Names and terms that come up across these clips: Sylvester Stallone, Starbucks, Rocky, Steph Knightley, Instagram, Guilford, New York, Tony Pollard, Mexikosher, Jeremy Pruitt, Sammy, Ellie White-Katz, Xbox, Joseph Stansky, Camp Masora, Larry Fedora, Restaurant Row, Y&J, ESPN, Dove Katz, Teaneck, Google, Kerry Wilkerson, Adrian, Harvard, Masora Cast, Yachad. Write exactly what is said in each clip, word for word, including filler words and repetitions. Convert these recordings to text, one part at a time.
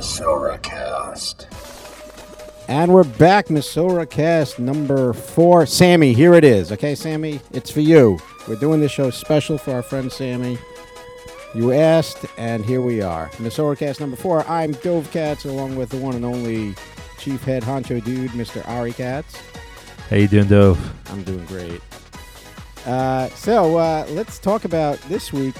Masora Cast. And we're back, Masora Cast number four. Sammy, here it is. Okay, Sammy, it's for you. We're doing this show special for our friend Sammy. You asked, and here we are. Masora Cast number four. I'm Dove Katz, along with the one and only chief head honcho dude, Mister Ari Katz. How you doing, Dove? I'm doing great. Uh, so uh, let's talk about this week.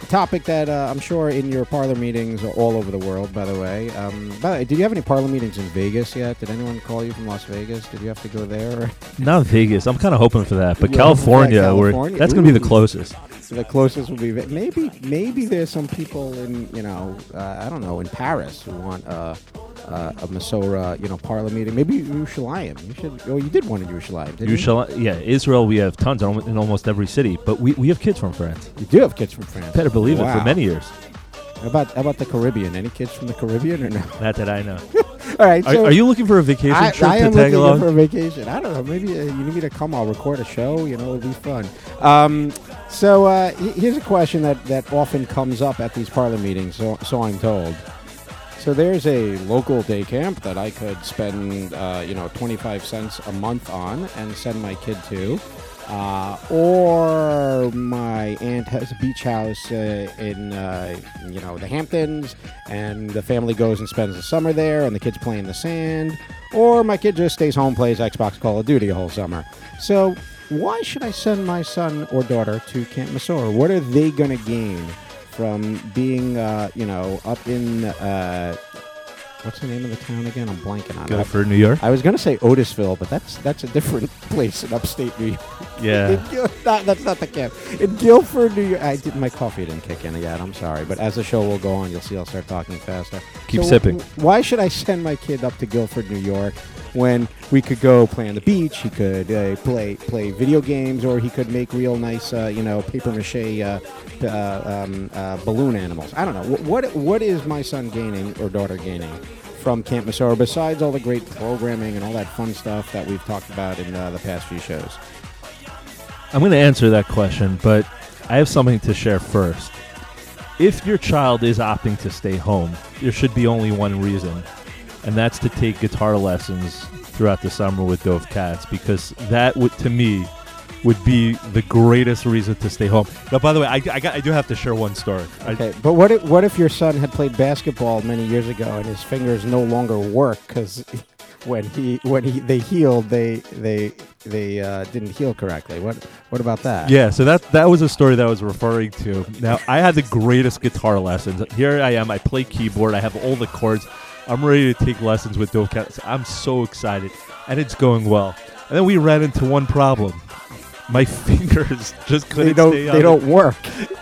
A topic that uh, I'm sure in your parlor meetings all over the world, by the way. Um, by the way, did you have any parlor meetings in Vegas yet? Did anyone call you from Las Vegas? Did you have to go there? Not Vegas. I'm kind of hoping for that. But yeah, California, that California. We're, that's going to be the closest. The closest will be Ve- maybe. Maybe there's some people in, you know, uh, I don't know, in Paris who want uh, uh, a Masora, you know, parlor meeting. Maybe Yushalayim. You should. Oh, you did one in Yushalayim, didn't Yushalayim, you? Yeah, Israel. We have tons in almost every city, but we, we have kids from France. You do have kids from France. Better believe wow. it for many years. How about how about the Caribbean? Any kids from the Caribbean or no? Not that I know. All right. Are, so are you looking for a vacation I, trip I to Tagalog? I am looking along? for a vacation. I don't know. Maybe uh, you need me to come. I'll record a show. You know, it'll be fun. Um, so uh, here's a question that, that often comes up at these parlor meetings, so, so I'm told. So there's a local day camp that I could spend, uh, you know, twenty-five cents a month on and send my kid to. Uh, or my aunt has a beach house uh, in, uh, you know, the Hamptons, and the family goes and spends the summer there, and the kids play in the sand. Or my kid just stays home, plays Xbox, Call of Duty a whole summer. So why should I send my son or daughter to Camp Masora? What are they going to gain from being, uh, you know, up in... Uh, What's the name of the town again? I'm blanking on it. Guilford, New York? I was going to say Otisville, but that's that's a different place in upstate New York. Yeah. Gil- not, that's not the camp. In Guilford, New York. I did, my coffee didn't kick in yet. I'm sorry. But as the show will go on, you'll see I'll start talking faster. Keep so sipping. W- why should I send my kid up to Guilford, New York, when we could go play on the beach, he could uh, play play video games, or he could make real nice, uh, you know, paper mache uh, uh, um, uh, balloon animals? I don't know. What What is my son gaining or daughter gaining from Camp Masora, besides all the great programming and all that fun stuff that we've talked about in uh, the past few shows? I'm going to answer that question, but I have something to share first. If your child is opting to stay home, there should be only one reason, and that's to take guitar lessons throughout the summer with Dove Katz, because that, would, to me, would be the greatest reason to stay home. Now, by the way, I, I, got, I do have to share one story. Okay, I, but what if, what if your son had played basketball many years ago and his fingers no longer work because when he when he they healed, they they they uh, didn't heal correctly? What what about that? Yeah, so that that was a story that I was referring to. Now, I had the greatest guitar lessons. Here I am. I play keyboard. I have all the chords. I'm ready to take lessons with Dove Katz. I'm so excited, and it's going well. And then we ran into one problem. My fingers just couldn't they don't, stay on. They don't the, work.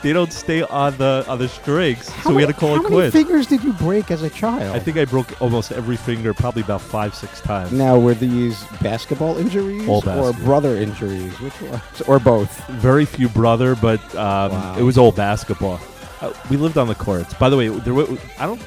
They don't stay on the on the strings, how so we had to call it quits. How many fingers did you break as a child? I think I broke almost every finger, probably about five, six times. Now, were these basketball injuries all basketball. or brother injuries? Which ones? Or both? Very few brother, but um, wow. It was all basketball. Uh, we lived on the courts. By the way, there w- I don't...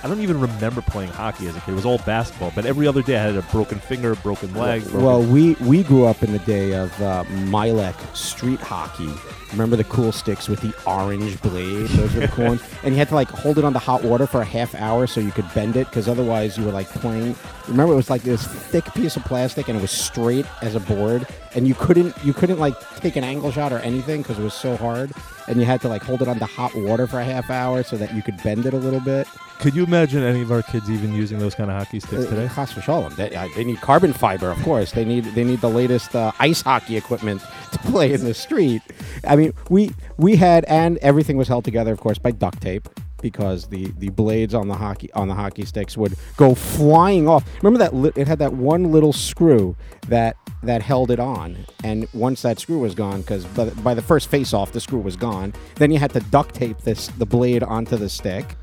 I don't even remember playing hockey as a kid. It was all basketball. But every other day I had a broken finger, broken leg. Broken well, we, we grew up in the day of uh, Mylec street hockey. Remember the cool sticks with the orange blade? Those were the cool ones. And you had to like hold it on the hot water for a half hour so you could bend it, because otherwise you were like playing. Remember, it was like this thick piece of plastic and it was straight as a board. And you couldn't you couldn't like take an angle shot or anything because it was so hard. And you had to like hold it on the hot water for a half hour so that you could bend it a little bit. Could you imagine any of our kids even using those kind of hockey sticks uh, today? Chas v'shalom. They, uh, they need carbon fiber, of course. They need they need the latest uh, ice hockey equipment to play in the street. I mean, we we had, and everything was held together, of course, by duct tape, because the, the blades on the hockey on the hockey sticks would go flying off. Remember that li- it had that one little screw that that held it on, and once that screw was gone, because by, by the first face-off, the screw was gone. Then you had to duct tape this the blade onto the stick.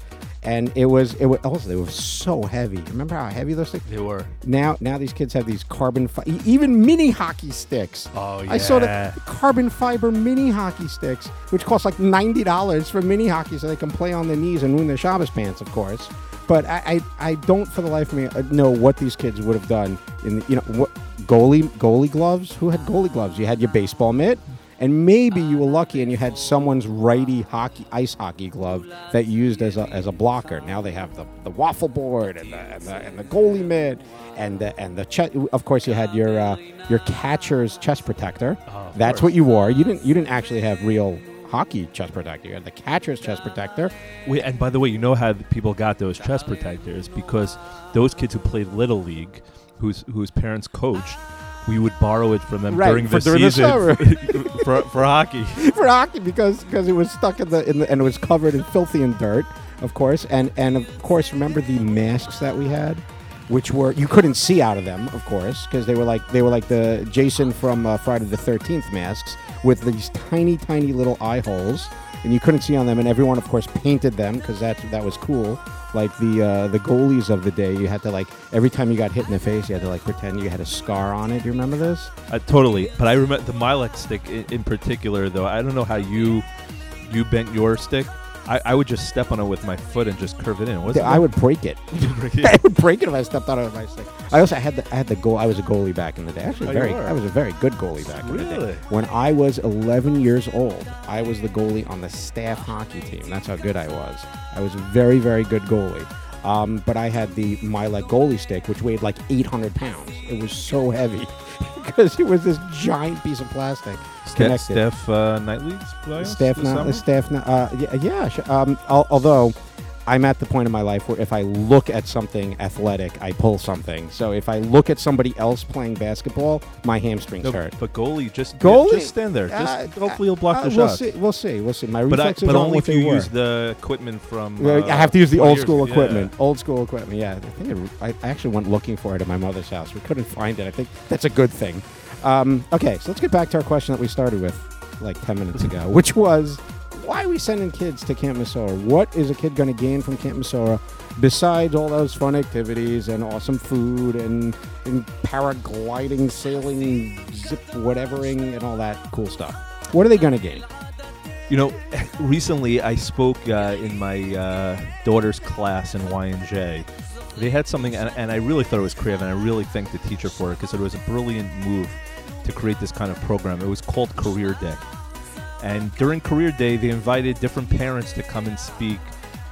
And it was, it was also, they were so heavy. Remember how heavy those things? They were. Now now these kids have these carbon, fi- even mini hockey sticks. Oh, yeah. I saw the carbon fiber mini hockey sticks, which cost like ninety dollars for mini hockey so they can play on their knees and ruin their Shabbos pants, of course. But I, I, I don't for the life of me know what these kids would have done in, the, you know, what goalie goalie gloves? Who had goalie gloves? You had your baseball mitt. And maybe you were lucky and you had someone's righty hockey, ice hockey glove that you used as a as a blocker. Now they have the, the waffle board and the, and the, and the goalie mitt and the and the chest. Of course, you had your uh, your catcher's chest protector. Oh, That's course. What you wore. You didn't you didn't actually have real hockey chest protector. You had the catcher's chest protector. Wait, and by the way, you know how people got those chest protectors because those kids who played Little League, whose whose parents coached. We would borrow it from them right, during the during season the for, for hockey. For hockey, because because it was stuck in the, in the and it was covered in filthy and dirt, of course. And and of course, remember the masks that we had, which were you couldn't see out of them, of course, because they were like they were like the Jason from uh, Friday the thirteenth masks with these tiny tiny little eye holes, and you couldn't see on them. And everyone, of course, painted them because that that was cool. Like the uh, the goalies of the day, you had to like every time you got hit in the face, you had to like pretend you had a scar on it. Do you remember this? Uh, totally. But I remember the Mylec stick in, in particular, though. I don't know how you you bent your stick. I, I would just step on it with my foot and just curve it in. Wasn't I it? would break it. break it. I would break it if I stepped on it with my stick. I also had the I had the goal. I was a goalie back in the day. Actually, oh, very I was a very good goalie back really? in the day. When I was eleven years old, I was the goalie on the staff hockey team. That's how good I was. I was a very, very good goalie. Um, but I had the Mylec goalie stick, which weighed like eight hundred pounds. It was so heavy because it was this giant piece of plastic. St- Steph uh, Knightley? Steph Knightley. Steph Knightley. Uh, yeah. yeah um, al- although I'm at the point in my life where if I look at something athletic, I pull something. So if I look at somebody else playing basketball, my hamstrings no, hurt. But goalie, just goalie? just stand there. Just uh, hopefully you'll block uh, the we'll shot. See, we'll see. We'll see. My reflexes are But, I, but only if you were. use the equipment from... Uh, I have to use the old school equipment. Yeah. Old school equipment, yeah. I think I, I actually went looking for it at my mother's house. We couldn't find it. I think that's a good thing. Um, okay, so let's get back to our question that we started with like ten minutes ago, which was... Why are we sending kids to Camp Masora? What is a kid going to gain from Camp Masora besides all those fun activities and awesome food and, and paragliding, sailing, zip whatevering, and all that cool stuff? What are they going to gain? You know, recently I spoke uh, in my uh, daughter's class in Y and J. They had something, and, and I really thought it was creative, and I really thanked the teacher for it because it was a brilliant move to create this kind of program. It was called Career Day. And during Career Day, they invited different parents to come and speak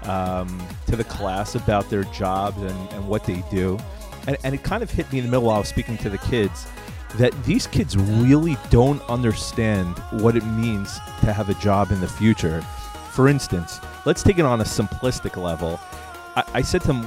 um, to the class about their jobs and, and what they do. And, and it kind of hit me in the middle while I was speaking to the kids that these kids really don't understand what it means to have a job in the future. For instance, let's take it on a simplistic level. I, I said to them,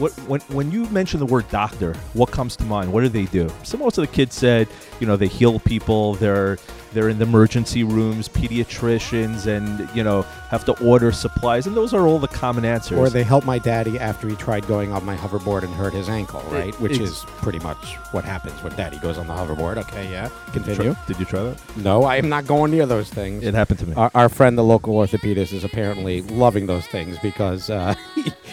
what, when, when you mention the word doctor, what comes to mind? What do they do? So most of the kids said, you know, they heal people, they're... They're in the emergency rooms, pediatricians, and, you know, have to order supplies. And those are all the common answers. Or they help my daddy after he tried going on my hoverboard and hurt his ankle, right? It, Which is pretty much what happens when daddy goes on the hoverboard. Okay, yeah. Continue. Did you try that? No, I am not going near those things. It happened to me. Our, our friend, the local orthopedist, is apparently loving those things because uh,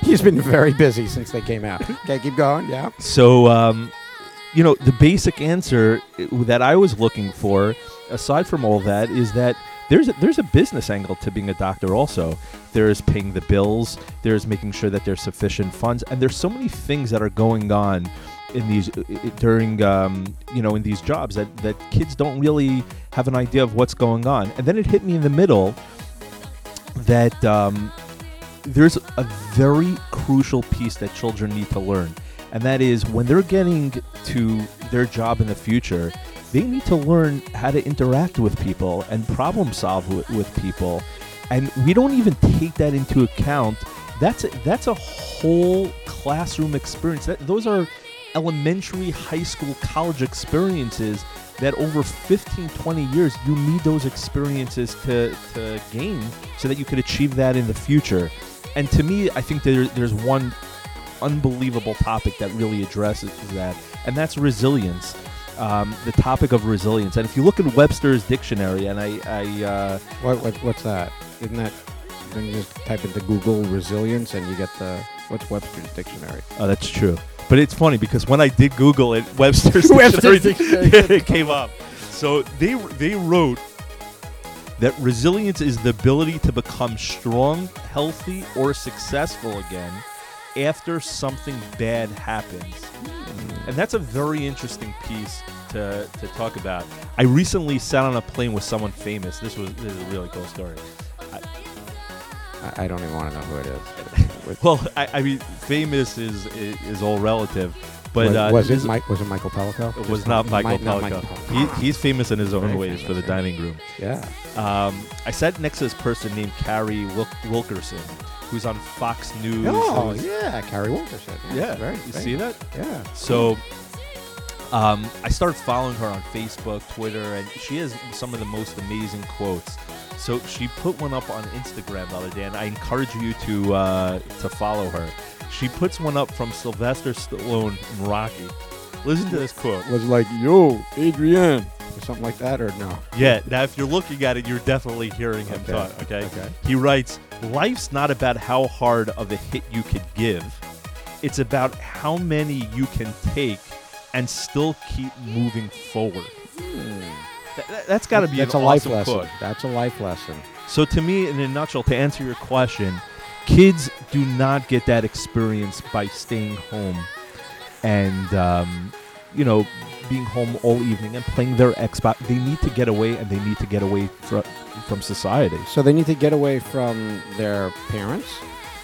he's been very busy since they came out. Okay, keep going, yeah. So, um, you know, the basic answer that I was looking for... Aside from all that, is that there's a, there's a business angle to being a doctor also. There's paying the bills, there's making sure that there's sufficient funds, and there's so many things that are going on in these during um, you know in these jobs that, that kids don't really have an idea of what's going on. And then it hit me in the middle that um, there's a very crucial piece that children need to learn, and that is when they're getting to their job in the future, they need to learn how to interact with people and problem solve with, with people. And we don't even take that into account. That's a, that's a whole classroom experience. That, those are elementary, high school, college experiences that over fifteen, twenty years, you need those experiences to, to gain so that you could achieve that in the future. And to me, I think there, there's one unbelievable topic that really addresses that, and that's resilience. Um, the topic of resilience. And if you look in Webster's dictionary, and I... I uh, what, what What's that? Isn't that... Then you just type into Google resilience and you get the... What's Webster's dictionary? Oh, that's true. But it's funny because when I did Google it, Webster's dictionary, dictionary. it came up. So they they wrote that resilience is the ability to become strong, healthy, or successful again after something bad happens. And that's a very interesting piece to, to talk about. I recently sat on a plane with someone famous. This was this is a really cool story. I, I don't even want to know who it is. Well, I, I mean, famous is is, is all relative. But, was, uh, was, it Mike, was it Michael Pellico? It was not Michael Pellico. He, he's famous in his own Very ways famous, for the yeah. dining room. Yeah. Um, I sat next to this person named Kerry Wil- Wilkerson, who's on Fox News. Oh, was, yeah, Kerry Wilkerson. Yeah. yeah. Very you famous. See that? Yeah. So um, I started following her on Facebook, Twitter, and she has some of the most amazing quotes. So she put one up on Instagram the other day, and I encourage you to uh, to follow her. She puts one up from Sylvester Stallone from Rocky. Listen to this quote. It was like, yo, Adrian, or something like that, or no? Yeah, now if you're looking at it, you're definitely hearing him okay. talk, okay? okay? He writes, life's not about how hard of a hit you could give. It's about how many you can take and still keep moving forward. Hmm. That, that's got to be that's an a awesome life lesson. Quote. That's a life lesson. So to me, in a nutshell, to answer your question, kids do not get that experience by staying home and, um, you know, being home all evening and playing their Xbox. They need to get away, and they need to get away fr- from society. So they need to get away from their parents,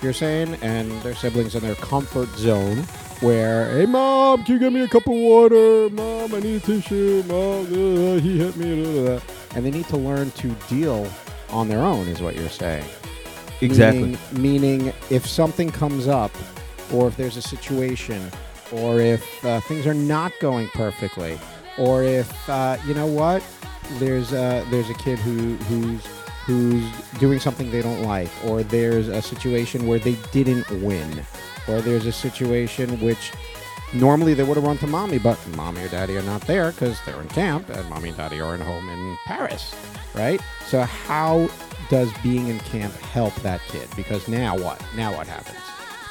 you're saying, and their siblings in their comfort zone where, hey, Mom, can you get me a cup of water? Mom, I need a tissue. Mom, uh, he hit me. Blah, blah. And they need to learn to deal on their own is what you're saying. Exactly. Meaning, meaning if something comes up, or if there's a situation, or if uh, things are not going perfectly, or if uh, you know what, there's uh, there's a kid who who's who's doing something they don't like, or there's a situation where they didn't win, or there's a situation which normally they would have run to mommy, but mommy or daddy are not there because they're in camp, and mommy and daddy are at home in Paris, right? So how does being in camp help that kid? Because now what? Now what happens?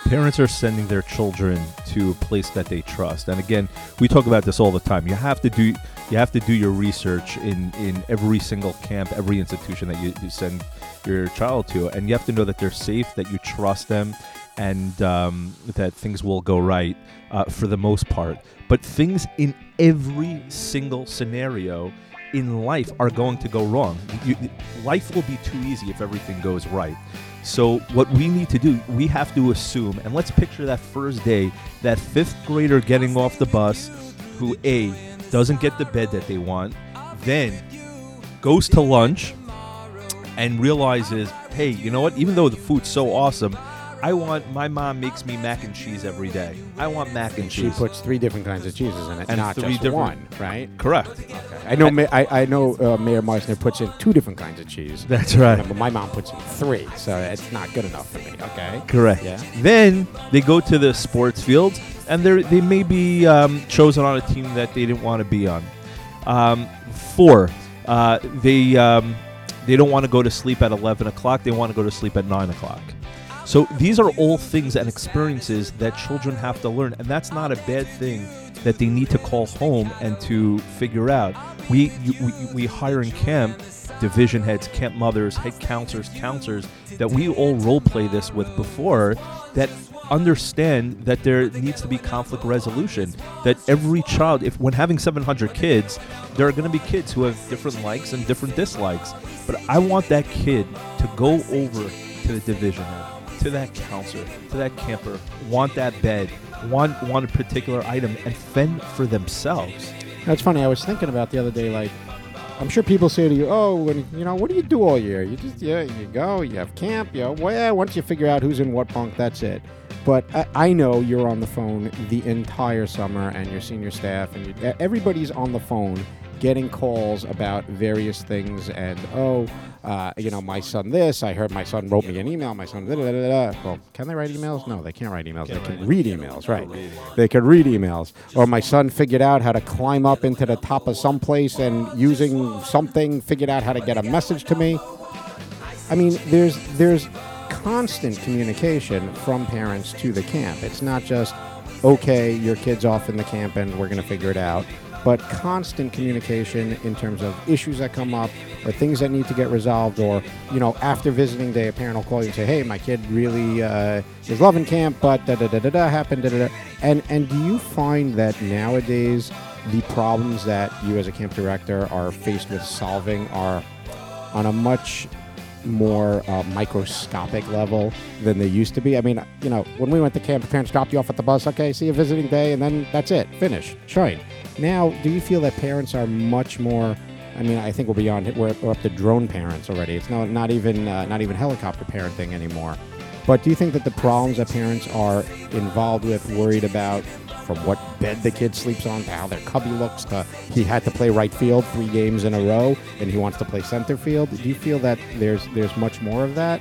Parents are sending their children to a place that they trust. And again, we talk about this all the time. You have to do you have to do your research in, in every single camp, every institution that you, you send your child to. And you have to know that they're safe, that you trust them, and um, that things will go right uh, for the most part. But things in every single scenario in life are going to go wrong. You, life will be too easy if everything goes right. So what we need to do, we have to assume, and let's picture that first day, that fifth grader getting off the bus who A, doesn't get the bed that they want, then goes to lunch and realizes, hey, you know what, even though the food's so awesome, I want, my mom makes me mac and cheese every day. I want mac and, and cheese. She puts three different kinds of cheeses in it, and not just one, right? Correct. Okay. I know I, I, I know. Uh, Mayor Meisner puts in two different kinds of cheese. That's right. But my mom puts in three, so it's not good enough for me, okay? Correct. Yeah. Then they go to the sports fields, and they they may be um, chosen on a team that they didn't want to be on. Um, four, uh, they, um, they don't want to go to sleep at eleven o'clock. They want to go to sleep at nine o'clock. So these are all things and experiences that children have to learn, and that's not a bad thing that they need to call home and to figure out. We we, we hire in camp division heads, camp mothers, head counselors, counselors that we all role play this with before, that understand that there needs to be conflict resolution, that every child, if when having seven hundred kids, there are going to be kids who have different likes and different dislikes. But I want that kid to go over to the division head, to that counselor, to that camper, want that bed, want want a particular item, and fend for themselves. That's funny. I was thinking about the other day, like, I'm sure people say to you, oh, when, you know, what do you do all year? You just, yeah, you go, you have camp, you know, well, once you figure out who's in what bunk, that's it. But I, I know you're on the phone the entire summer, and your senior staff, and your, everybody's on the phone getting calls about various things, and, oh, Uh, you know, my son this, I heard my son wrote me an email, my son, da da da da. Well, can they write emails? No, they can't write emails. They can read emails, right? They can read emails. Or my son figured out how to climb up into the top of some place and using something, figured out how to get a message to me. I mean, there's there's constant communication from parents to the camp. It's not just, okay, your kid's off in the camp and we're going to figure it out. But constant communication in terms of issues that come up or things that need to get resolved, or, you know, after visiting day, a parent will call you and say, hey, my kid really uh, is loving camp, but da-da-da-da-da happened, da-da-da. And, and do you find that nowadays the problems that you as a camp director are faced with solving are on a much more uh, microscopic level than they used to be. I mean, you know, when we went to camp, the parents dropped you off at the bus, okay, see you visiting day, and then that's it, finish, train. Now, do you feel that parents are much more, I mean, I think we're beyond, we're, we're up to drone parents already. It's not, not even uh, not even helicopter parenting anymore. But do you think that the problems that parents are involved with, worried about, from what bed the kid sleeps on to how their cubby looks to he had to play right field three games in a row and he wants to play center field. Do you feel that there's there's much more of that?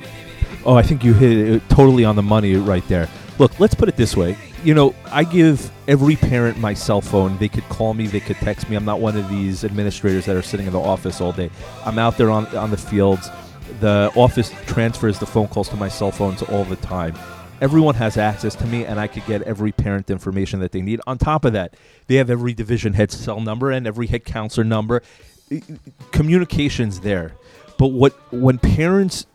Oh, I think you hit it totally on the money right there. Look, let's put it this way. You know, I give every parent my cell phone. They could call me. They could text me. I'm not one of these administrators that are sitting in the office all day. I'm out there on, on the fields. The office transfers the phone calls to my cell phones all the time. Everyone has access to me, and I could get every parent information that they need. On top of that, they have every division head cell number and every head counselor number. Communication's there. But what when parents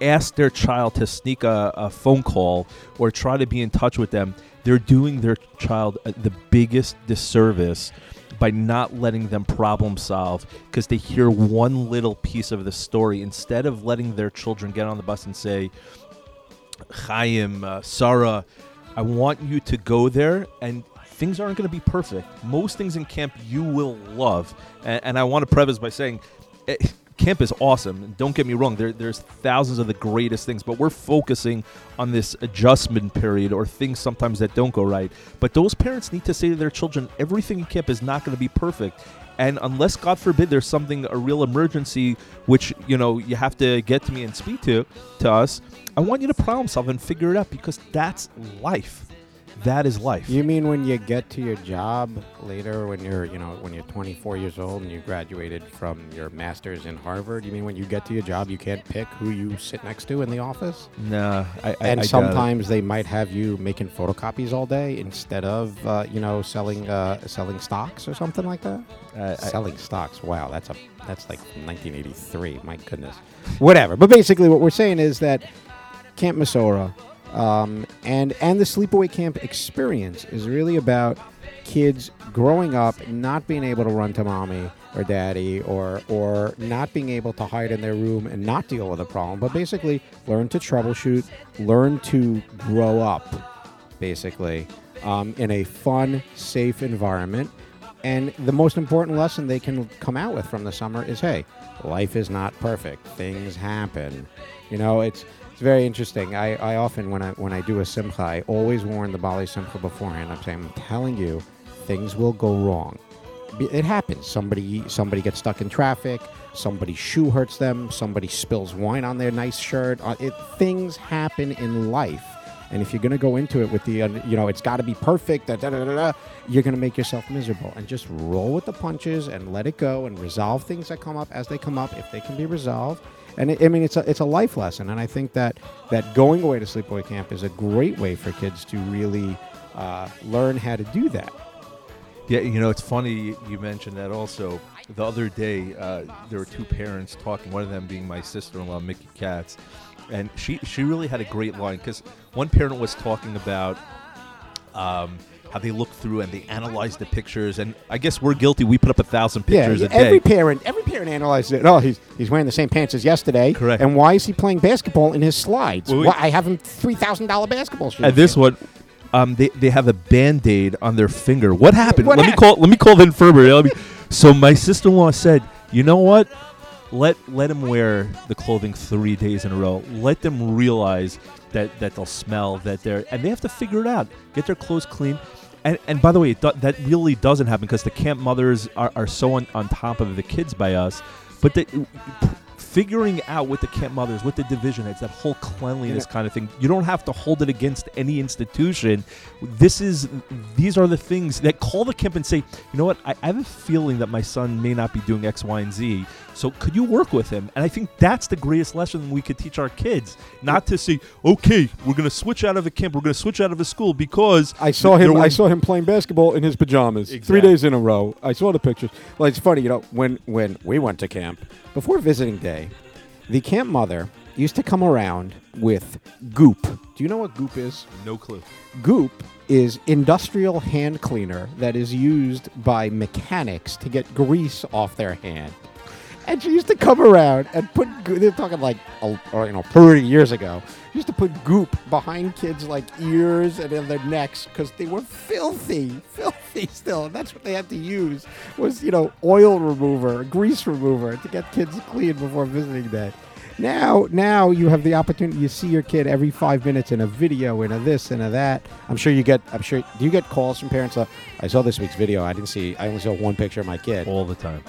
ask their child to sneak a, a phone call or try to be in touch with them, they're doing their child the biggest disservice by not letting them problem solve, because they hear one little piece of the story instead of letting their children get on the bus and say, Chaim, uh, Sarah, I want you to go there, and things aren't going to be perfect. Most things in camp you will love, and, and I want to preface by saying it, camp is awesome, and don't get me wrong, there, there's thousands of the greatest things, but we're focusing on this adjustment period or things sometimes that don't go right. But those parents need to say to their children, everything in camp is not going to be perfect. And unless, God forbid, there's something, a real emergency, which, you know, you have to get to me and speak to, to us, I want you to problem solve and figure it out, because that's life. That is life. You mean when you get to your job later, when you're, you know, when you're twenty-four years old and you graduated from your master's in Harvard? You mean when you get to your job, you can't pick who you sit next to in the office? No, I, I and I sometimes they might have you making photocopies all day instead of, uh, you know, selling uh, selling stocks or something like that. Uh, selling I, stocks. Wow, that's a that's like nineteen eighty-three. My goodness. Whatever. But basically, what we're saying is that Camp Masora. Um, and, and the sleepaway camp experience is really about kids growing up, not being able to run to mommy or daddy or, or not being able to hide in their room and not deal with a problem, but basically learn to troubleshoot, learn to grow up, basically, um, in a fun, safe environment. And the most important lesson they can come out with from the summer is, hey, life is not perfect. Things happen. You know, it's... It's very interesting. I, I often, when I when I do a simcha, I always warn the Bali simcha beforehand. I'm saying, I'm telling you, things will go wrong. It happens. Somebody somebody gets stuck in traffic. Somebody's shoe hurts them. Somebody spills wine on their nice shirt. It, things happen in life. And if you're going to go into it with the, uh, you know, it's got to be perfect, da, da, da, da, da, you're going to make yourself miserable. And just roll with the punches and let it go and resolve things that come up as they come up, if they can be resolved. And it, I mean, it's a it's a life lesson, and I think that, that going away to sleepaway camp is a great way for kids to really uh, learn how to do that. Yeah, you know, it's funny you mentioned that also. The other day, uh, there were two parents talking, one of them being my sister-in-law, Mickey Katz, and she, she really had a great line, because one parent was talking about um, how they looked through and they analyzed the pictures, and I guess we're guilty. We put up a thousand pictures yeah, a day. Every parent, every parent analyzes it. Oh, he's he's wearing the same pants as yesterday. Correct. And why is he playing basketball in his slides? Well, we, why, I have him three thousand dollar basketball shoes. At this one, um, they they have a Band-Aid on their finger. What happened? What let happened? me call. Let me call the infirmary. Let me, so my sister-in-law said, "You know what? Let let him wear the clothing three days in a row. Let them realize that that they'll smell that they're and they have to figure it out. Get their clothes clean." And, and by the way, it do, that really doesn't happen, because the camp mothers are, are so on, on top of the kids by us. But the, figuring out with the camp mothers, with the division heads, that whole cleanliness yeah. kind of thing, you don't have to hold it against any institution. This is, These are the things that call the camp and say, you know what, I, I have a feeling that my son may not be doing X, Y, and Z. So could you work with him? And I think that's the greatest lesson we could teach our kids, not to say, okay, we're going to switch out of a camp, we're going to switch out of a school because I saw him I saw him playing basketball in his pajamas exactly. three days in a row. I saw the pictures. Well, it's funny, you know, when, when we went to camp, before visiting day, the camp mother used to come around with goop. Do you know what goop is? No clue. Goop is industrial hand cleaner that is used by mechanics to get grease off their hand. And she used to come around and put, goop, they're talking like, a, or, you know, thirty years ago, she used to put goop behind kids' like ears and in their necks because they were filthy, filthy still. And that's what they had to use was, you know, oil remover, grease remover to get kids clean before visiting day. Now, now you have the opportunity. You see your kid every five minutes in a video, in a this, in a that. I'm sure you get. I'm sure. Do you get calls from parents? Like, I saw this week's video. I didn't see. I only saw one picture of my kid. All the time,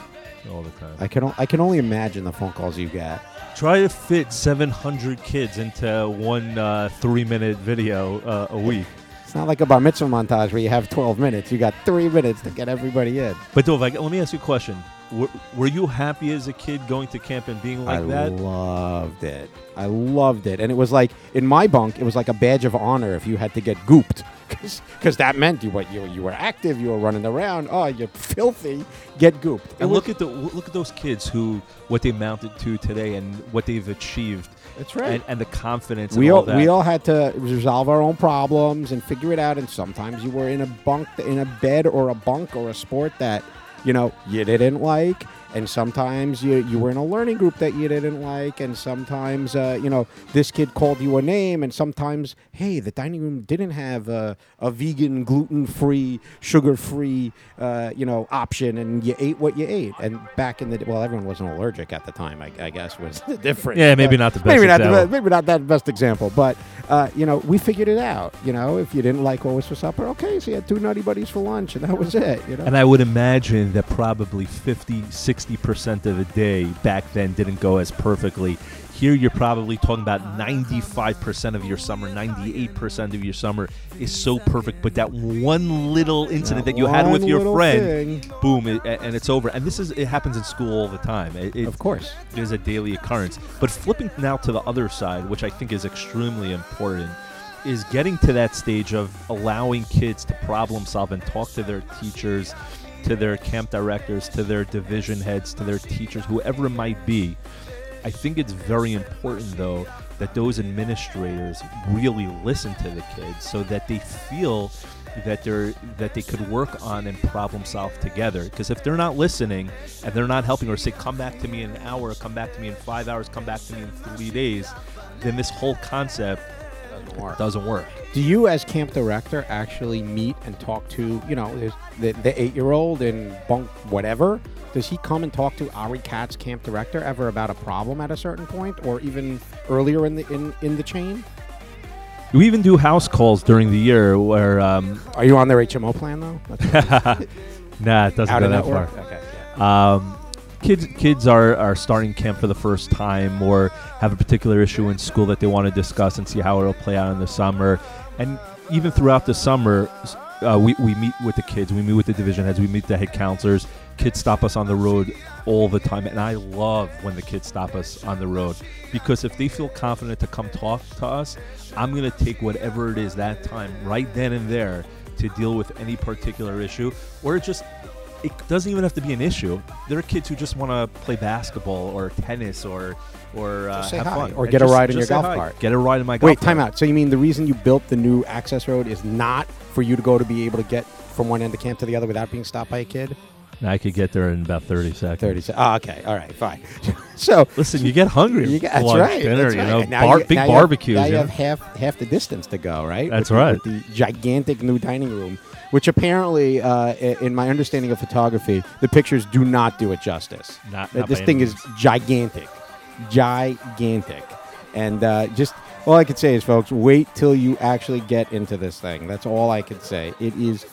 all the time. I can. O- I can only imagine the phone calls you get. Try to fit seven hundred kids into one uh, three-minute video uh, a week. It's not like a bar mitzvah montage where you have twelve minutes. You got three minutes to get everybody in. But Dove, I, let me ask you a question. Were, were you happy as a kid going to camp and being like I that? I loved it. I loved it. And it was like, in my bunk, it was like a badge of honor if you had to get gooped. Because that meant you were, you, you were active, you were running around. Oh, you're filthy. Get gooped. And, and look, look at the look at those kids who, what they amounted to today and what they've achieved. That's right. And, and the confidence we and all, all that. We all had to resolve our own problems and figure it out. And sometimes you were in a bunk, in a bed or a bunk or a sport that, you know, you didn't like, and sometimes you, you were in a learning group that you didn't like, and sometimes, uh, you know, this kid called you a name, and sometimes, hey, the dining room didn't have a, a vegan, gluten-free, sugar-free, uh, you know, option, and you ate what you ate. And back in the, well, everyone wasn't allergic at the time, I, I guess, was the difference. Yeah, maybe not the best maybe not example. The best, maybe not that best example, but, uh, you know, we figured it out. You know, if you didn't like what was for supper, okay, so you had two Nutty Buddies for lunch, and that was it, you know. And I would imagine that probably fifty, sixty percent of the day back then didn't go as perfectly. Here you're probably talking about ninety-five percent of your summer, ninety-eight percent of your summer is so perfect, but that one little incident that, that you had with your friend, thing. boom, it, and it's over. And this is, it happens in school all the time. It, it, of course. There's a daily occurrence. But flipping now to the other side, which I think is extremely important, is getting to that stage of allowing kids to problem solve and talk to their teachers, to their camp directors, to their division heads, to their teachers, whoever it might be. I think it's very important, though, that those administrators really listen to the kids so that they feel that they're that they could work on and problem solve together. Because if they're not listening and they're not helping or say, come back to me in an hour, come back to me in five hours, come back to me in three days, then this whole concept Work. doesn't work. Do you, as camp director, actually meet and talk to, you know, the, the eight-year-old in bunk whatever? Does he come and talk to Ari Katz, camp director, ever about a problem at a certain point, or even earlier in the in, in the chain? We even do house calls during the year where. Um, Are you on their H M O plan though? Nah, it doesn't Out go that far. Okay, yeah. Um, Kids kids are, are starting camp for the first time or have a particular issue in school that they want to discuss and see how it'll play out in the summer. And even throughout the summer, uh, we, we meet with the kids. We meet with the division heads. We meet the head counselors. Kids stop us on the road all the time. And I love when the kids stop us on the road because if they feel confident to come talk to us, I'm going to take whatever it is that time right then and there to deal with any particular issue or just... It doesn't even have to be an issue. There are kids who just want to play basketball or tennis or or uh, have hi. fun. Or get just, a ride in your golf hi. cart. Get a ride in my golf Wait, cart. Wait, time out. So you mean the reason you built the new access road is not for you to go to be able to get from one end of camp to the other without being stopped by a kid? I could get there in about thirty seconds. thirty seconds. Oh, okay. All right. Fine. So listen, you get hungry. You get, that's lunch, right. Dinner, that's right. You know, bar, you, big barbecues. Now you, have, now you know? have half half the distance to go, right? That's with, right. With the gigantic new dining room, which apparently, uh, in my understanding of photography, the pictures do not do it justice. Not, not this thing is gigantic, gigantic, and uh, just all I could say is, folks, wait till you actually get into this thing. That's all I could say. It is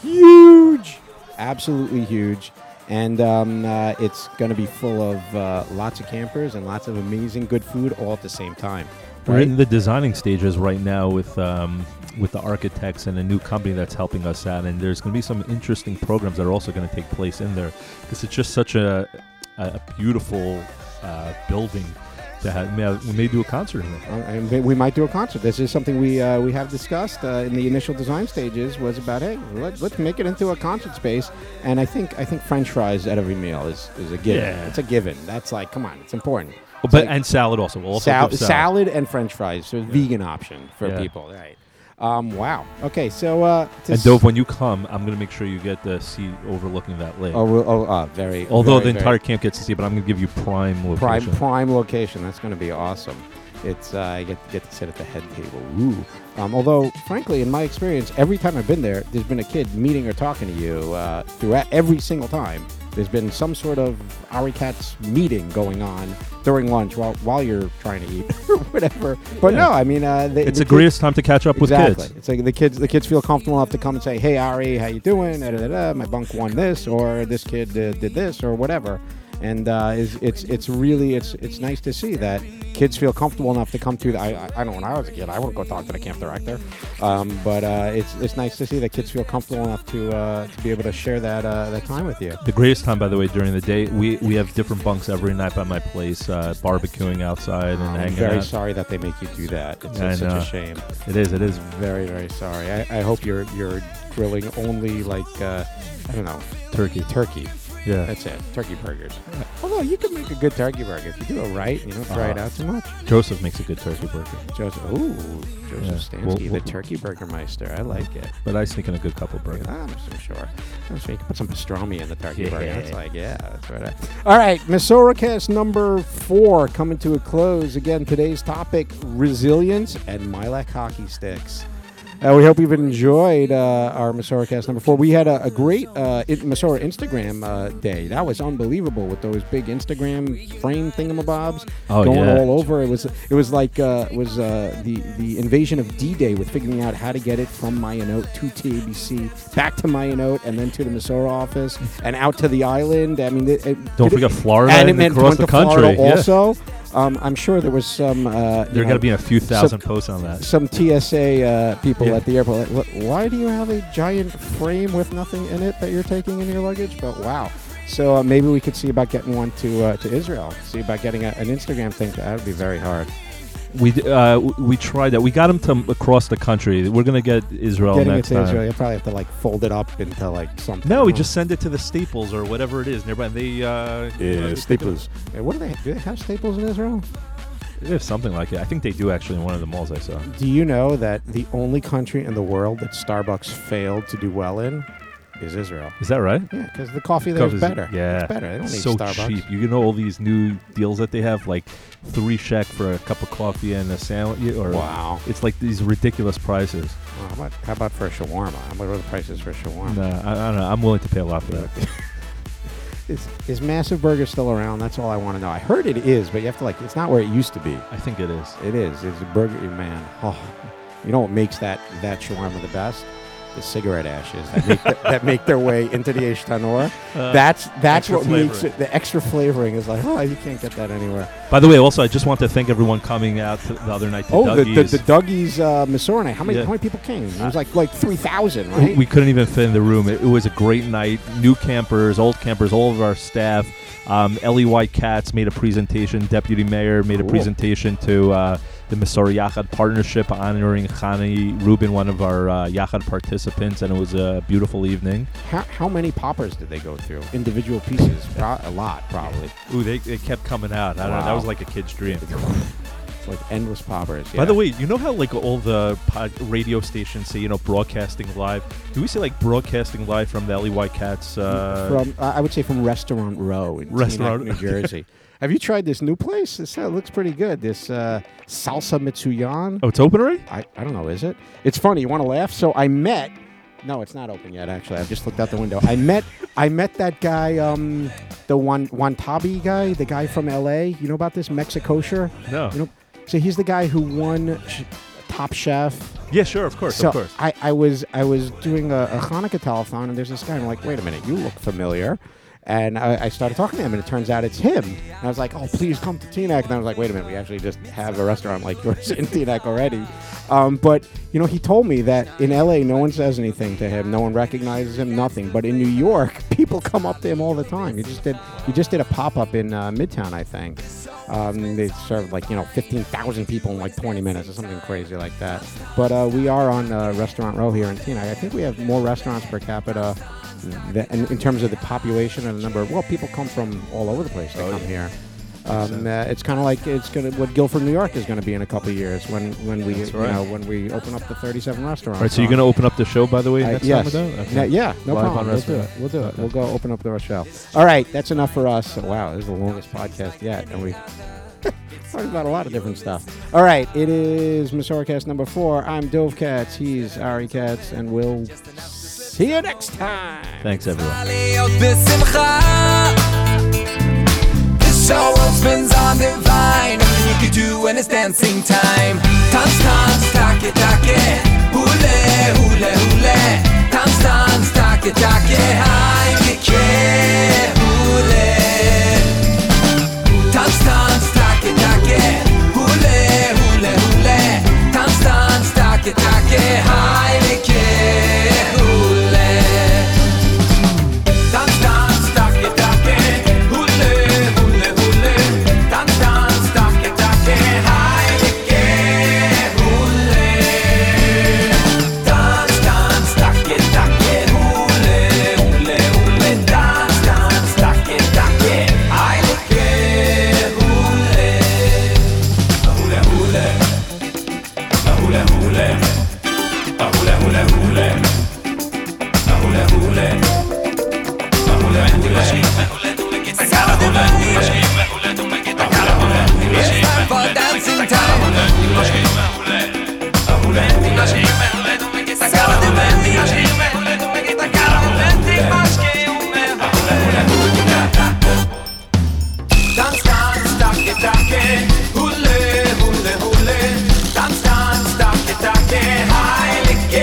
huge. Absolutely huge, and um, uh, it's going to be full of uh, lots of campers and lots of amazing good food all at the same time. Right? We're in the designing stages right now with um, with the architects and a new company that's helping us out, and there's going to be some interesting programs that are also going to take place in there because it's just such a, a beautiful uh, building. To have, may have, we may do a concert in it. Uh, we might do a concert. This is something we uh, we have discussed uh, in the initial design stages. Was about hey, let, let's make it into a concert space. And I think I think French fries at every meal is, is a given. Yeah. It's a given. That's like, come on, it's important. But like and salad also. We'll also sal- salad. salad and French fries, so yeah. vegan option for yeah. people. Right. Um, wow. Okay, so... Uh, and Dove, when you come, I'm going to make sure you get the seat overlooking that lake. Oh, oh uh, very... Although very, the entire very. camp gets to see, but I'm going to give you prime location. Prime, prime location. That's going to be awesome. It's uh, I get to, get to sit at the head table. Ooh. Um, although, frankly, in my experience, every time I've been there, there's been a kid meeting or talking to you uh, throughout every single time. There's been some sort of Ari Katz meeting going on during lunch while while you're trying to eat or whatever. But yeah. no, I mean, uh, the, it's the, the greatest kids, time to catch up exactly. with kids. It's like the kids the kids feel comfortable enough to come and say, "Hey, Ari, how you doing? Da, da, da, my bunk won this, or this kid uh, did this, or whatever." And uh, is it's it's really it's it's nice to see that kids feel comfortable enough to come through. The, I I know when I was a kid, I wouldn't go talk to the camp director, um, but uh, it's it's nice to see that kids feel comfortable enough to uh, to be able to share that uh, that time with you. The greatest time, by the way, during the day. We we have different bunks every night by my place, uh, barbecuing outside and um, hanging out. I'm very sorry that they make you do that. It's I such know. a shame. It is. It is very very sorry. I, I hope you're you're grilling only like uh, I don't know turkey turkey. Yeah, that's it. Turkey burgers. Yeah. Although you can make a good turkey burger if you do it right. You don't uh, dry it out too much. Joseph makes a good turkey burger. Joseph, ooh, Joseph yeah. Stansky, we'll, we'll, the turkey burger meister. I like it. But I sneak in a good couple burgers. I'm so sure. I'm sure you can put some pastrami in the turkey yeah. burger. It's like, yeah, that's right. All right, Masora Cast number four coming to a close. Again, today's topic: resilience and Mylec hockey sticks. Uh, we hope you've enjoyed uh, our Masora Cast number four. We had a, a great uh, it, Masora Instagram uh, day. That was unbelievable with those big Instagram frame thingamabobs oh, going yeah. all over. It was it was like uh, it was uh, the the invasion of D-Day with figuring out how to get it from Mayanote to T A B C, back to Mayanote, and then to the Masora office and out to the island. I mean, it, it, don't it, forget Florida and, and across the country yeah. also. Um, I'm sure there was some. Uh, there got to be a few thousand some, posts on that. Some T S A uh, people yeah. at the airport. Like, why do you have a giant frame with nothing in it that you're taking in your luggage? But wow. So uh, maybe we could see about getting one to uh, to Israel. See about getting a, an Instagram thing. That would be very hard. We uh, we tried that. We got them to across the country. We're gonna get Israel Getting next it to time. Israel, you'll probably have to like fold it up into like something. No, we huh? just send it to the Staples or whatever it is nearby. They uh, yeah, Staples. They what do they do? They have Staples in Israel? They have something like it. I think they do actually in one of the malls I saw. Do you know that the only country in the world that Starbucks failed to do well in? Is Israel. Is that right? Yeah, because the coffee there is better. Yeah. It's better. They don't need so Starbucks. Cheap. You know all these new deals that they have, like three shekel for a cup of coffee and a sandwich? Or wow. It's like these ridiculous prices. Well, how, about, how about for a shawarma? What are the prices for a shawarma? No, I, I don't know. I'm willing to pay a lot for that. Is, is Massive Burger still around? That's all I want to know. I heard it is, but you have to like, it's not where it used to be. I think it is. It is. It's a burger, man. Oh, you know what makes that, that shawarma the best? The cigarette ashes that make, the, that make their way into the Eish Tanor. Uh, that's that's what flavoring. makes it. The extra flavoring is like, oh, you can't get that anywhere. By the way, also, I just want to thank everyone coming out to the other night to oh, Dougie's. Oh, the, the, the Dougie's uh, Masora night. How many, yeah. how many people came? It was like, like three thousand, right? We couldn't even fit in the room. It, it was a great night. New campers, old campers, all of our staff. Um, Ellie White-Katz made a presentation. Deputy Mayor made cool. a presentation to... Uh, the Masora Yachad partnership honoring Hani Rubin, one of our uh, Yachad participants, and it was a beautiful evening. How, how many poppers did they go through? Individual pieces, Pro- a lot probably. Ooh, they, they kept coming out. I wow. don't know. That was like a kid's dream. It's like endless poppers. Yeah. By the way, you know how like all the pod radio stations say, you know, broadcasting live? Do we say like broadcasting live from the L E Y. Cats? Uh, from uh, I would say from Restaurant Row in Restaurant Teaneck, New Jersey. Have you tried this new place? This uh, looks pretty good. This uh, Salsa Mitsuyan. Oh, it's open already? I, I don't know. Is it? It's funny. You want to laugh? So I met. No, it's not open yet. Actually, I've just looked out the window. I met. I met that guy, um, the one Wantabi guy, the guy from L A. You know about this Mexikosher? No. You know, so he's the guy who won sh- Top Chef. Yeah, sure, of course, so of course. I, I was I was doing a, a Hanukkah telethon, and there's this guy. I'm like, wait a minute, you look familiar. And I, I started talking to him, and it turns out it's him. And I was like, oh, please come to Teaneck. And I was like, wait a minute, we actually just have a restaurant like yours in Teaneck already. Um, but, you know, he told me that in L A, no one says anything to him. No one recognizes him, nothing. But in New York, people come up to him all the time. He just did he just did a pop-up in uh, Midtown, I think. Um, they served, like, you know, fifteen thousand people in, like, twenty minutes or something crazy like that. But uh, we are on uh, Restaurant Row here in Teaneck. I think we have more restaurants per capita. The, in, in terms of the population and the number of, well, people come from all over the place. They oh, come yeah. here. Um, uh, it's kind of like it's gonna what Guilford, New York, is going to be in a couple of years when when we right. you know when we open up the thirty-seven restaurants. Right. So you're going to open up the show, by the way. Uh, next yes. Time okay. Na- yeah. No Live problem. We'll do it. We'll do it. Okay. We'll go open up the show. All right. That's enough for us. Wow, this is the longest podcast yet, and we. Talking about a lot of different stuff. All right, it is Masora Cast number four. I'm Dove Katz. He's Ari Katz, and we'll see you next time. Thanks, everyone. This show opens on the vine. Everything you can do when it's dancing time. Dance, dance, take, take, hula, hula, hula. Dance, dance, take, take, I can't hula. Dance, dance. Hule, hule, hule. Tanz, tanz, take, take. Heilige hule. Tanz, tanz, take, take. Hule, hule, hule. Tanz, tanz, take, take. Heilige hule. Tanz, tanz, take, take. Hule, hule, hule. Tanz, tanz, take,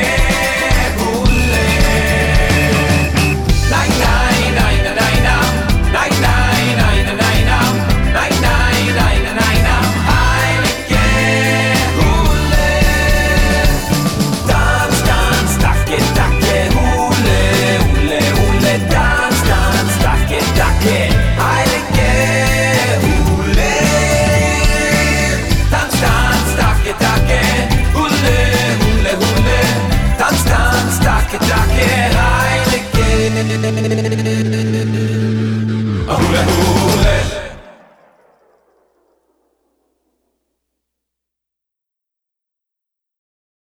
take. Heilige hule. Hula, hula.